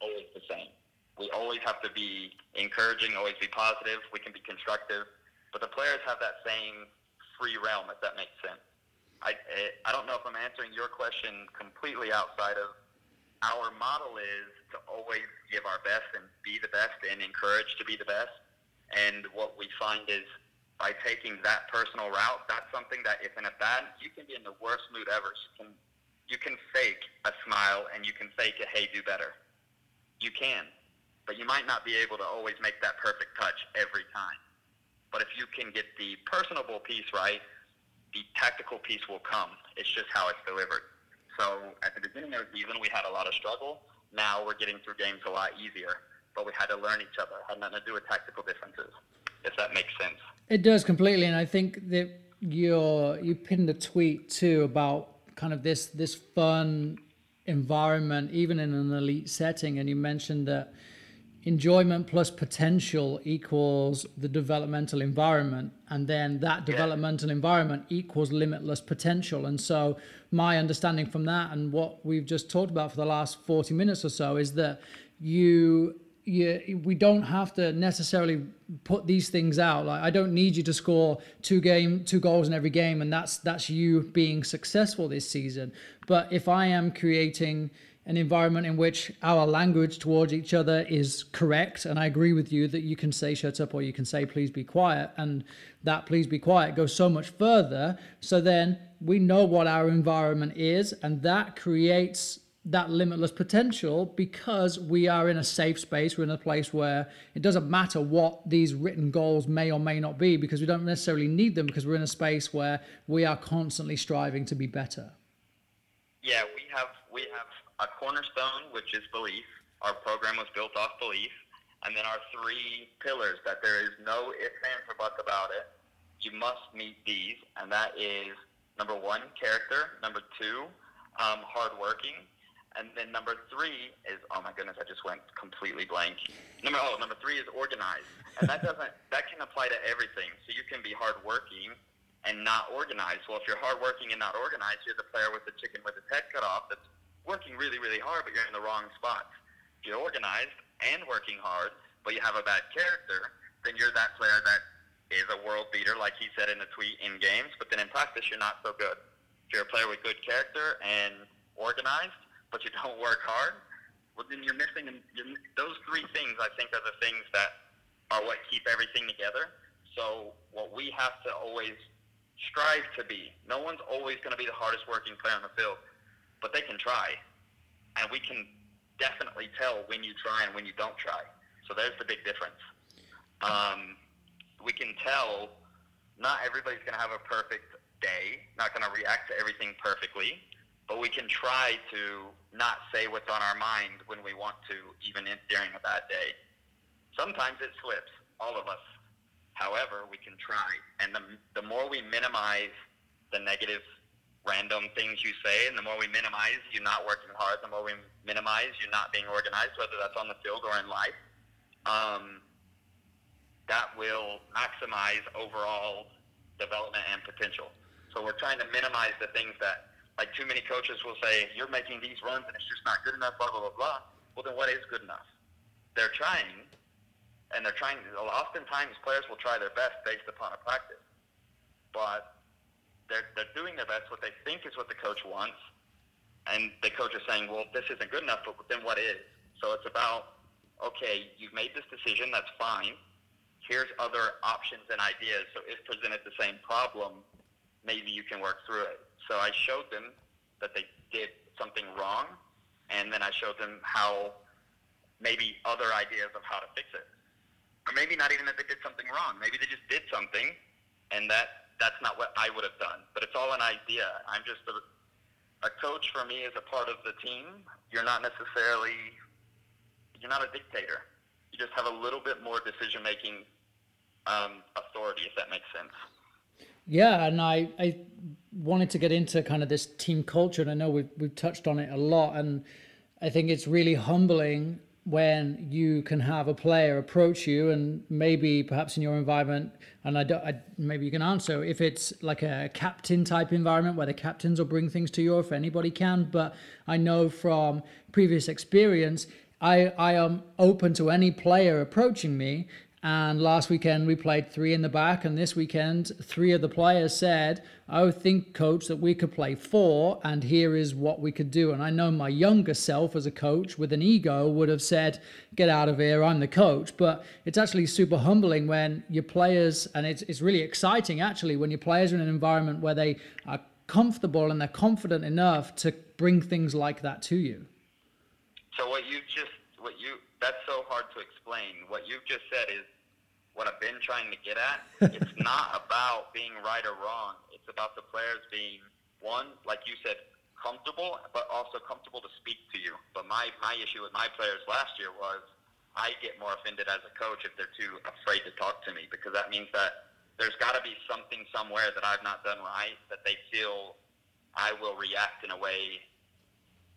always the same. We always have to be encouraging, always be positive. We can be constructive. But the players have that same free realm, if that makes sense. I don't know if I'm answering your question completely outside of our model is to always give our best and be the best and encourage to be the best. And what we find is by taking that personal route, that's something that if in a bad, you can be in the worst mood ever. You can fake a smile and you can fake a, hey, do better. You can. But you might not be able to always make that perfect touch every time. But if you can get the personable piece right, the tactical piece will come. It's just how it's delivered. So at the beginning of the season, we had a lot of struggle. Now we're getting through games a lot easier. But we had to learn each other. It had nothing to do with tactical differences, if that makes sense. It does completely. And I think that you pinned a tweet, too, about kind of this fun environment, even in an elite setting. And you mentioned that enjoyment plus potential equals the developmental environment, and then that developmental environment equals limitless potential. And so my understanding from that and what we've just talked about for the last 40 minutes or so is that you we don't have to necessarily put these things out. Like, I don't need you to score two goals in every game, and that's you being successful this season. But if I am creating an environment in which our language towards each other is correct, and I agree with you that you can say shut up or you can say please be quiet, and that please be quiet goes so much further, so then we know what our environment is, and that creates that limitless potential, because we are in a safe space. We're in a place where it doesn't matter what these written goals may or may not be, because we don't necessarily need them, because we're in a space where we are constantly striving to be better. Yeah, we have a cornerstone, which is belief. Our program was built off belief. And then our three pillars, that there is no ifs, ands, or buts about it. You must meet these. And that is, number one, character. Number two, hardworking. And then number three is, oh my goodness, I just went completely blank. Number three is organized. And that can apply to everything. So you can be hardworking and not organized. Well, if you're hardworking and not organized, you're the player with the chicken with his head cut off that's working really, really hard, but you're in the wrong spots. If you're organized and working hard, but you have a bad character, then you're that player that is a world beater, like he said in the tweet, in games, but then in practice, you're not so good. If you're a player with good character and organized, but you don't work hard, well, then you're missing those three things. I think are the things that are what keep everything together. So what we have to always strive to be, no one's always going to be the hardest working player on the field, but they can try. And we can definitely tell when you try and when you don't try. So there's the big difference. We can tell not everybody's going to have a perfect day, not going to react to everything perfectly, but we can try to not say what's on our mind when we want to, even during a bad day. Sometimes it slips, all of us. However, we can try. And the more we minimize the negative random things you say, and the more we minimize you not working hard, the more we minimize you not being organized, whether that's on the field or in life, that will maximize overall development and potential. So we're trying to minimize the things that, like, too many coaches will say, you're making these runs and it's just not good enough, blah, blah, blah, blah. Well, then what is good enough? They're trying, and they're trying. Oftentimes, players will try their best based upon a practice. But they're doing their best, what they think is what the coach wants, and the coach is saying, well, this isn't good enough, but then what is? So it's about, okay, you've made this decision, that's fine. Here's other options and ideas. So if presented the same problem, maybe you can work through it. So I showed them that they did something wrong, and then I showed them how, maybe other ideas of how to fix it. Or maybe not even that they did something wrong. Maybe they just did something, and that's not what I would have done. But it's all an idea. I'm just a coach, for me, is a part of the team. You're not a dictator. You just have a little bit more decision-making authority, if that makes sense. Yeah, and I wanted to get into kind of this team culture, and I know we've touched on it a lot, and I think it's really humbling when you can have a player approach you, and maybe perhaps in your environment, and maybe you can answer if it's like a captain type environment where the captains will bring things to you, if anybody can, but I know from previous experience, I am open to any player approaching me. And last weekend we played three in the back, and this weekend three of the players said, I think, coach, that we could play four, and here is what we could do. And I know my younger self as a coach with an ego would have said, get out of here, I'm the coach. But it's actually super humbling when your players, and it's really exciting actually, when your players are in an environment where they are comfortable and they're confident enough to bring things like that to you. So that's so hard to explain. What you've just said is what I've been trying to get at. It's not about being right or wrong. It's about the players being, one, like you said, comfortable, but also comfortable to speak to you. But my issue with my players last year was I get more offended as a coach if they're too afraid to talk to me, because that means that there's got to be something somewhere that I've not done right, that they feel I will react in a way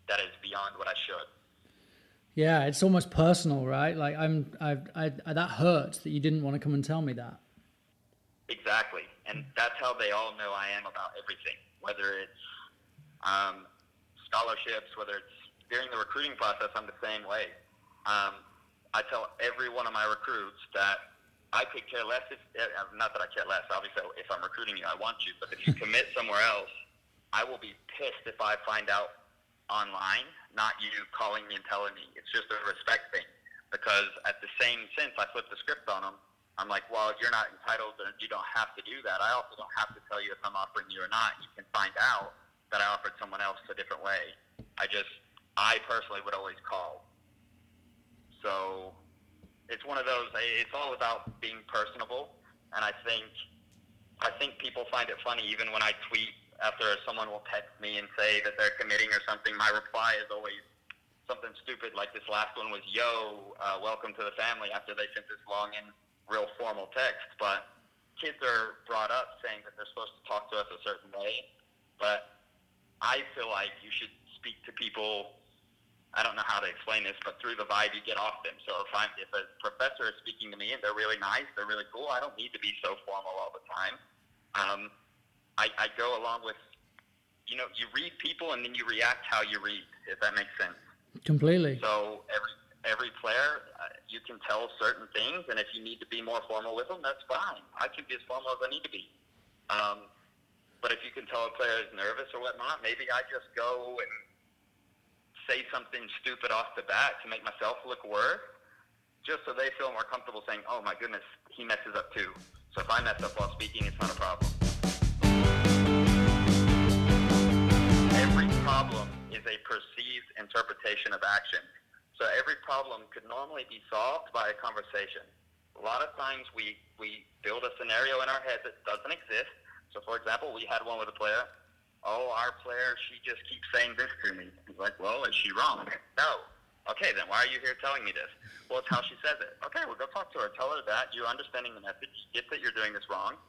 that is beyond what I should. Yeah, it's almost personal, right? Like that hurts that you didn't want to come and tell me that. Exactly, and that's how they all know I am about everything, whether it's scholarships, whether it's during the recruiting process. I'm the same way. I tell every one of my recruits that I could care less. Not that I care less. Obviously, if I'm recruiting you, I want you. But if you commit somewhere else, I will be pissed if I find out online, not you calling me and telling me. It's just a respect thing. Because at the same sense, I flip the script on them. I'm like, well, you're not entitled, and you don't have to do that. I also don't have to tell you if I'm offering you or not. You can find out that I offered someone else a different way. I personally would always call. So it's one of those, it's all about being personable. And I think people find it funny, even when I tweet after someone will text me and say that they're committing or something, my reply is always something stupid. Like this last one was, yo, welcome to the family, after they sent this long and real formal text. But kids are brought up saying that they're supposed to talk to us a certain way. But I feel like you should speak to people, I don't know how to explain this, but through the vibe you get off them. So if a professor is speaking to me and they're really nice, they're really cool, I don't need to be so formal all the time. I go along with, you read people and then you react how you read, if that makes sense. Completely. So every player, you can tell certain things, and if you need to be more formal with them, that's fine. I can be as formal as I need to be. But if you can tell a player is nervous or whatnot, maybe I just go and say something stupid off the bat to make myself look worse, just so they feel more comfortable saying, oh my goodness, he messes up too. So if I mess up while speaking, it's not a problem. Every problem is a perceived interpretation of action. So every problem could normally be solved by a conversation. A lot of times we build a scenario in our head that doesn't exist. So, for example, we had one with a player. Oh, our player, she just keeps saying this to me. He's like, well, is she wrong? No. Okay, then why are you here telling me this? Well, it's how she says it. Okay, well, go talk to her. Tell her that you're understanding the message. You get that you're doing this wrong.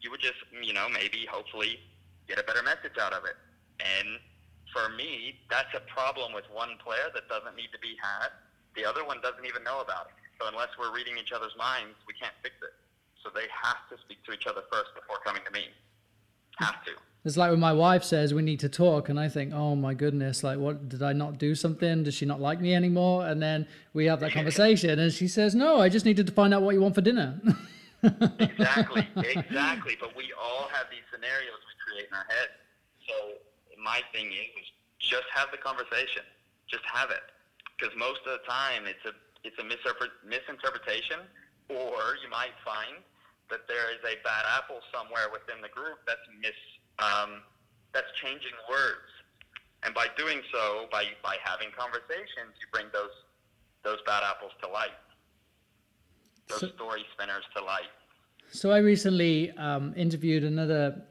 You would just, maybe, hopefully, get a better message out of it. And for me, that's a problem with one player that doesn't need to be had. The other one doesn't even know about it. So unless we're reading each other's minds, we can't fix it. So they have to speak to each other first before coming to me. Have to. It's like when my wife says we need to talk, and I think, oh my goodness, like, what did I not do something? Does she not like me anymore? And then we have that conversation, and she says, no, I just needed to find out what you want for dinner. Exactly. But we all have these scenarios we create in our head. So my thing is just have the conversation. Just have it, because most of the time it's a misinterpretation, or you might find that there is a bad apple somewhere within the group that's that's changing words. And by doing so, by having conversations, you bring those bad apples to light, story spinners to light. So I recently interviewed another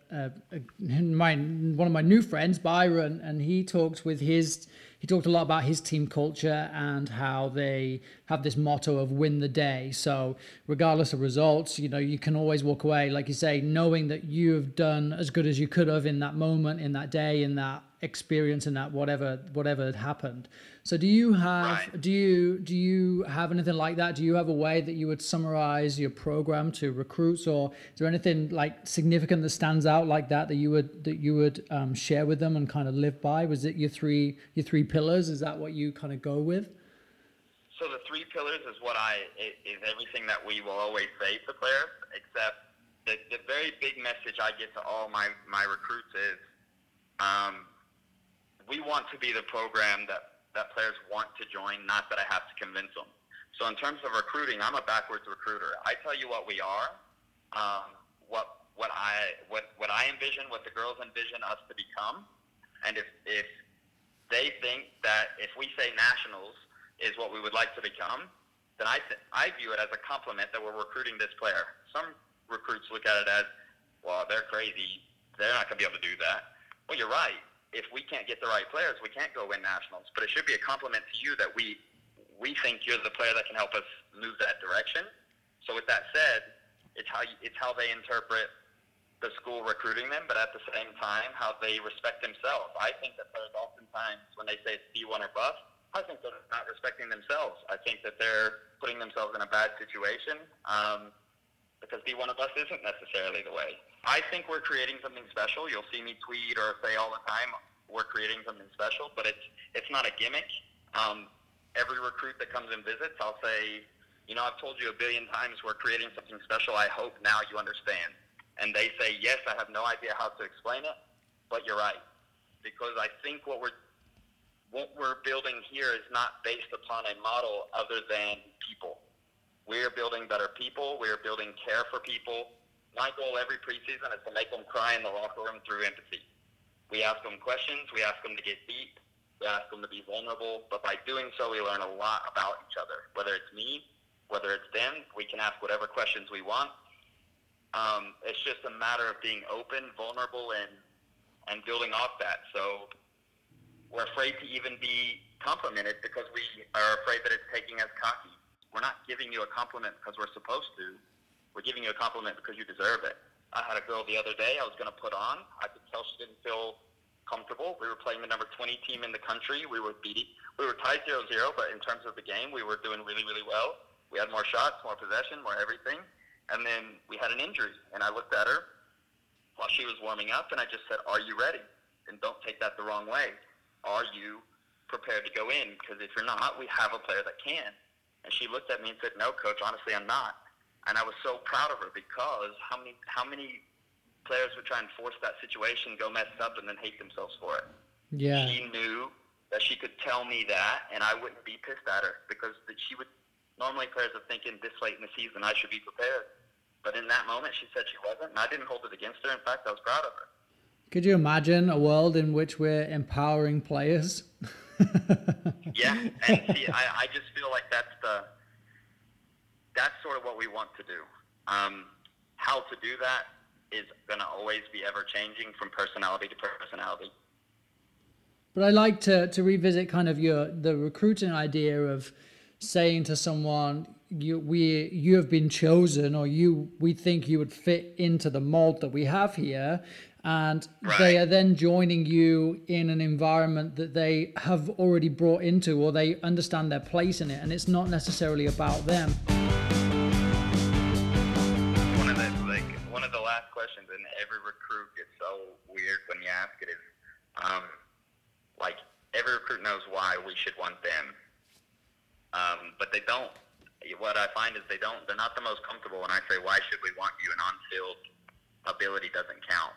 one of my new friends, Byron, and he talked a lot about his team culture and how they have this motto of win the day. So regardless of results, you can always walk away, like you say, knowing that you have done as good as you could have in that moment, in that day, in that experience, in that whatever had happened. So do you have anything like that? Do you have a way that you would summarize your program to recruits, or is there anything like significant that stands out like that you would share with them and kind of live by? Was it your three pillars? Is that what you kind of go with? So the three pillars is is everything that we will always say to players, except the very big message I get to all my recruits is we want to be the program that players want to join, not that I have to convince them. So in terms of recruiting, I'm a backwards recruiter. I tell you what we are, what I envision, what the girls envision us to become, and if they think that if we say nationals is what we would like to become, then I view it as a compliment that we're recruiting this player. Some recruits look at it as, well, they're crazy, they're not going to be able to do that. Well, you're right. If we can't get the right players, we can't go win nationals. But it should be a compliment to you that we think you're the player that can help us move that direction. So with that said, it's how they interpret the school recruiting them, but at the same time, how they respect themselves. I think that players oftentimes, when they say it's D1 or bust, I think they're not respecting themselves. I think that they're putting themselves in a bad situation because D1 or bust isn't necessarily the way. I think we're creating something special. You'll see me tweet or say all the time, we're creating something special, but it's not a gimmick. every recruit that comes and visits, I'll say, you know, I've told you a billion times we're creating something special. I hope now you understand. And they say, yes, I have no idea how to explain it, but you're right. Because I think what we're building here is not based upon a model other than people. We are building better people. We are building care for people. My goal every preseason is to make them cry in the locker room through empathy. We ask them questions. We ask them to get deep. We ask them to be vulnerable. But by doing so, we learn a lot about each other. Whether it's me, whether it's them, we can ask whatever questions we want. It's just a matter of being open, vulnerable, and building off that. So we're afraid to even be complimented because we are afraid that it's taking us cocky. We're not giving you a compliment because we're supposed to. We're giving you a compliment because you deserve it. I had a girl the other day I was going to put on. I could tell she didn't feel comfortable. We were playing the number 20 team in the country. We were tied 0-0, but in terms of the game, we were doing really, really well. We had more shots, more possession, more everything. And then we had an injury, and I looked at her while she was warming up, and I just said, are you ready? And don't take that the wrong way. Are you prepared to go in? Because if you're not, we have a player that can. And she looked at me and said, no, coach, honestly, I'm not. And I was so proud of her because how many players would try and force that situation, go mess up, and then hate themselves for it? Yeah. She knew that she could tell me that, and I wouldn't be pissed at her because she would – normally players are thinking this late in the season I should be prepared. But in that moment, she said she wasn't, and I didn't hold it against her. In fact, I was proud of her. Could you imagine a world in which we're empowering players? Yeah, and see, I just feel like that's sort of what we want to do. How to do that is going to always be ever-changing from personality to personality. But I like to revisit kind of the recruiting idea of saying to someone, you have been chosen, or we think you would fit into the mold that we have here, and right. They are then joining you in an environment that they have already brought into, or they understand their place in it, and it's not necessarily about them. One of the last questions, and every recruit gets so weird when you ask it, is like every recruit knows why we should want them, but they don't. What I find is they're not the most comfortable when I say, why should we want you? And on-field ability doesn't count.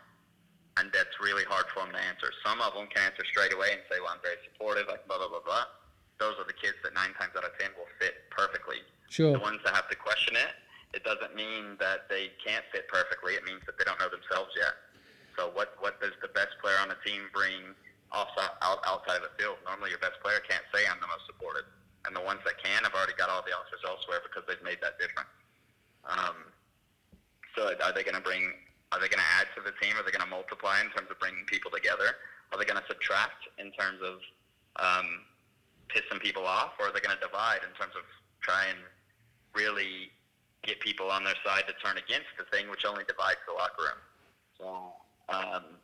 And that's really hard for them to answer. Some of them can answer straight away and say, well, I'm very supportive, like blah, blah, blah, blah. Those are the kids that 9 times out of 10 will fit perfectly. Sure. The ones that have to question it, it doesn't mean that they can't fit perfectly. It means that they don't know themselves yet. So what does the best player on the team bring outside of the field? Normally your best player can't say I'm the most supportive. And the ones that can have already got all the offers elsewhere because they've made that difference. So are they going to add to the team? Are they going to multiply in terms of bringing people together? Are they going to subtract in terms of pissing people off? Or are they going to divide in terms of try and really get people on their side to turn against the thing, which only divides the locker room? So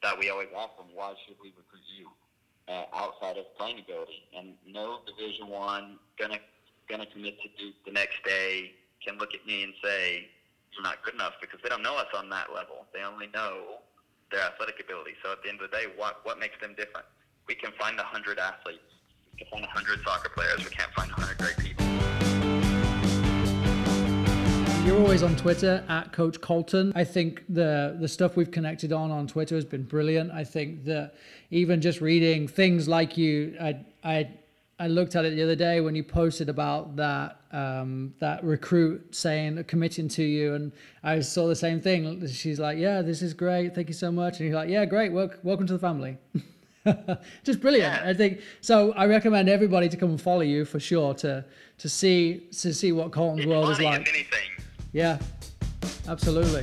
that we always ask them, why should we recruit you? Outside of playing ability, and no Division I gonna commit to Duke the next day can look at me and say you're not good enough, because they don't know us on that level. They only know their athletic ability. So at the end of the day, what makes them different? We can find 100 athletes. We can find 100 soccer players. We can't find 100 great people. You're always on Twitter at Coach Colton. I think the stuff we've connected on Twitter has been brilliant. I think that even just reading things like you, I looked at it the other day when you posted about that recruit saying committing to you, and I saw the same thing. She's like, "Yeah, this is great. Thank you so much." And you're like, "Yeah, great. Welcome to the family." Just brilliant. Yeah. I think so. I recommend everybody to come and follow you for sure to see what Colton's world is like. Yeah, absolutely.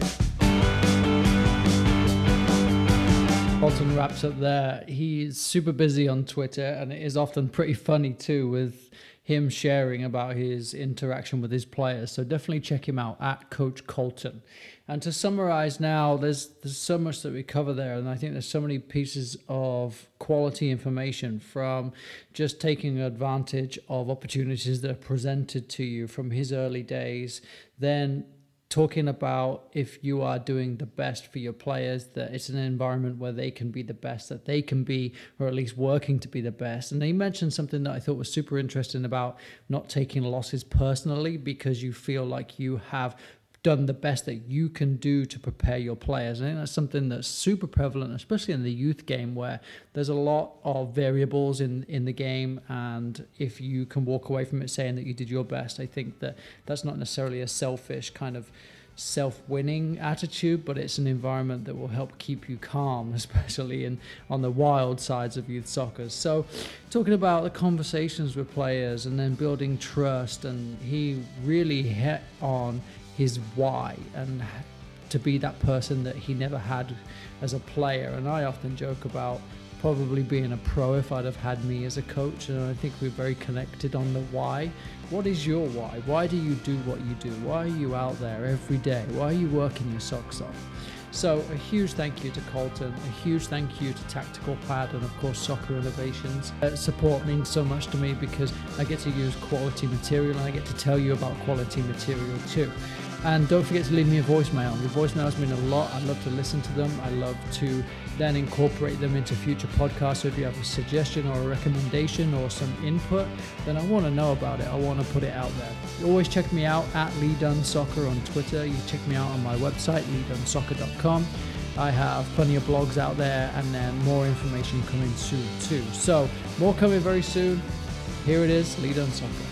Colton wraps up there. He's super busy on Twitter, and it is often pretty funny too with him sharing about his interaction with his players. So definitely check him out at Coach Colton. And to summarize now, there's so much that we cover there, and I think there's so many pieces of quality information, from just taking advantage of opportunities that are presented to you from his early days, then talking about if you are doing the best for your players, that it's an environment where they can be the best that they can be, or at least working to be the best. And they mentioned something that I thought was super interesting about not taking losses personally, because you feel like you have done the best that you can do to prepare your players. And I think that's something that's super prevalent, especially in the youth game, where there's a lot of variables in the game. And if you can walk away from it saying that you did your best, I think that that's not necessarily a selfish kind of self-winning attitude, but it's an environment that will help keep you calm, especially on the wild sides of youth soccer. So talking about the conversations with players and then building trust, and he really hit on his why, and to be that person that he never had as a player. And I often joke about probably being a pro if I'd have had me as a coach, and I think we're very connected on the why. What is your why? Why do you do what you do? Why are you out there every day? Why are you working your socks off? So a huge thank you to Colton, a huge thank you to Tactical Pad, and of course Soccer Innovations. Support means so much to me because I get to use quality material, and I get to tell you about quality material too. And don't forget to leave me a voicemail. Your voicemails mean a lot. I love to listen to them. I love to then incorporate them into future podcasts. So if you have a suggestion or a recommendation or some input, then I want to know about it. I want to put it out there. You always check me out at Lee Dunn Soccer on Twitter. You check me out on my website, leedunnsoccer.com. I have plenty of blogs out there, and then more information coming soon too. So more coming very soon. Here it is, Lee Dunn Soccer.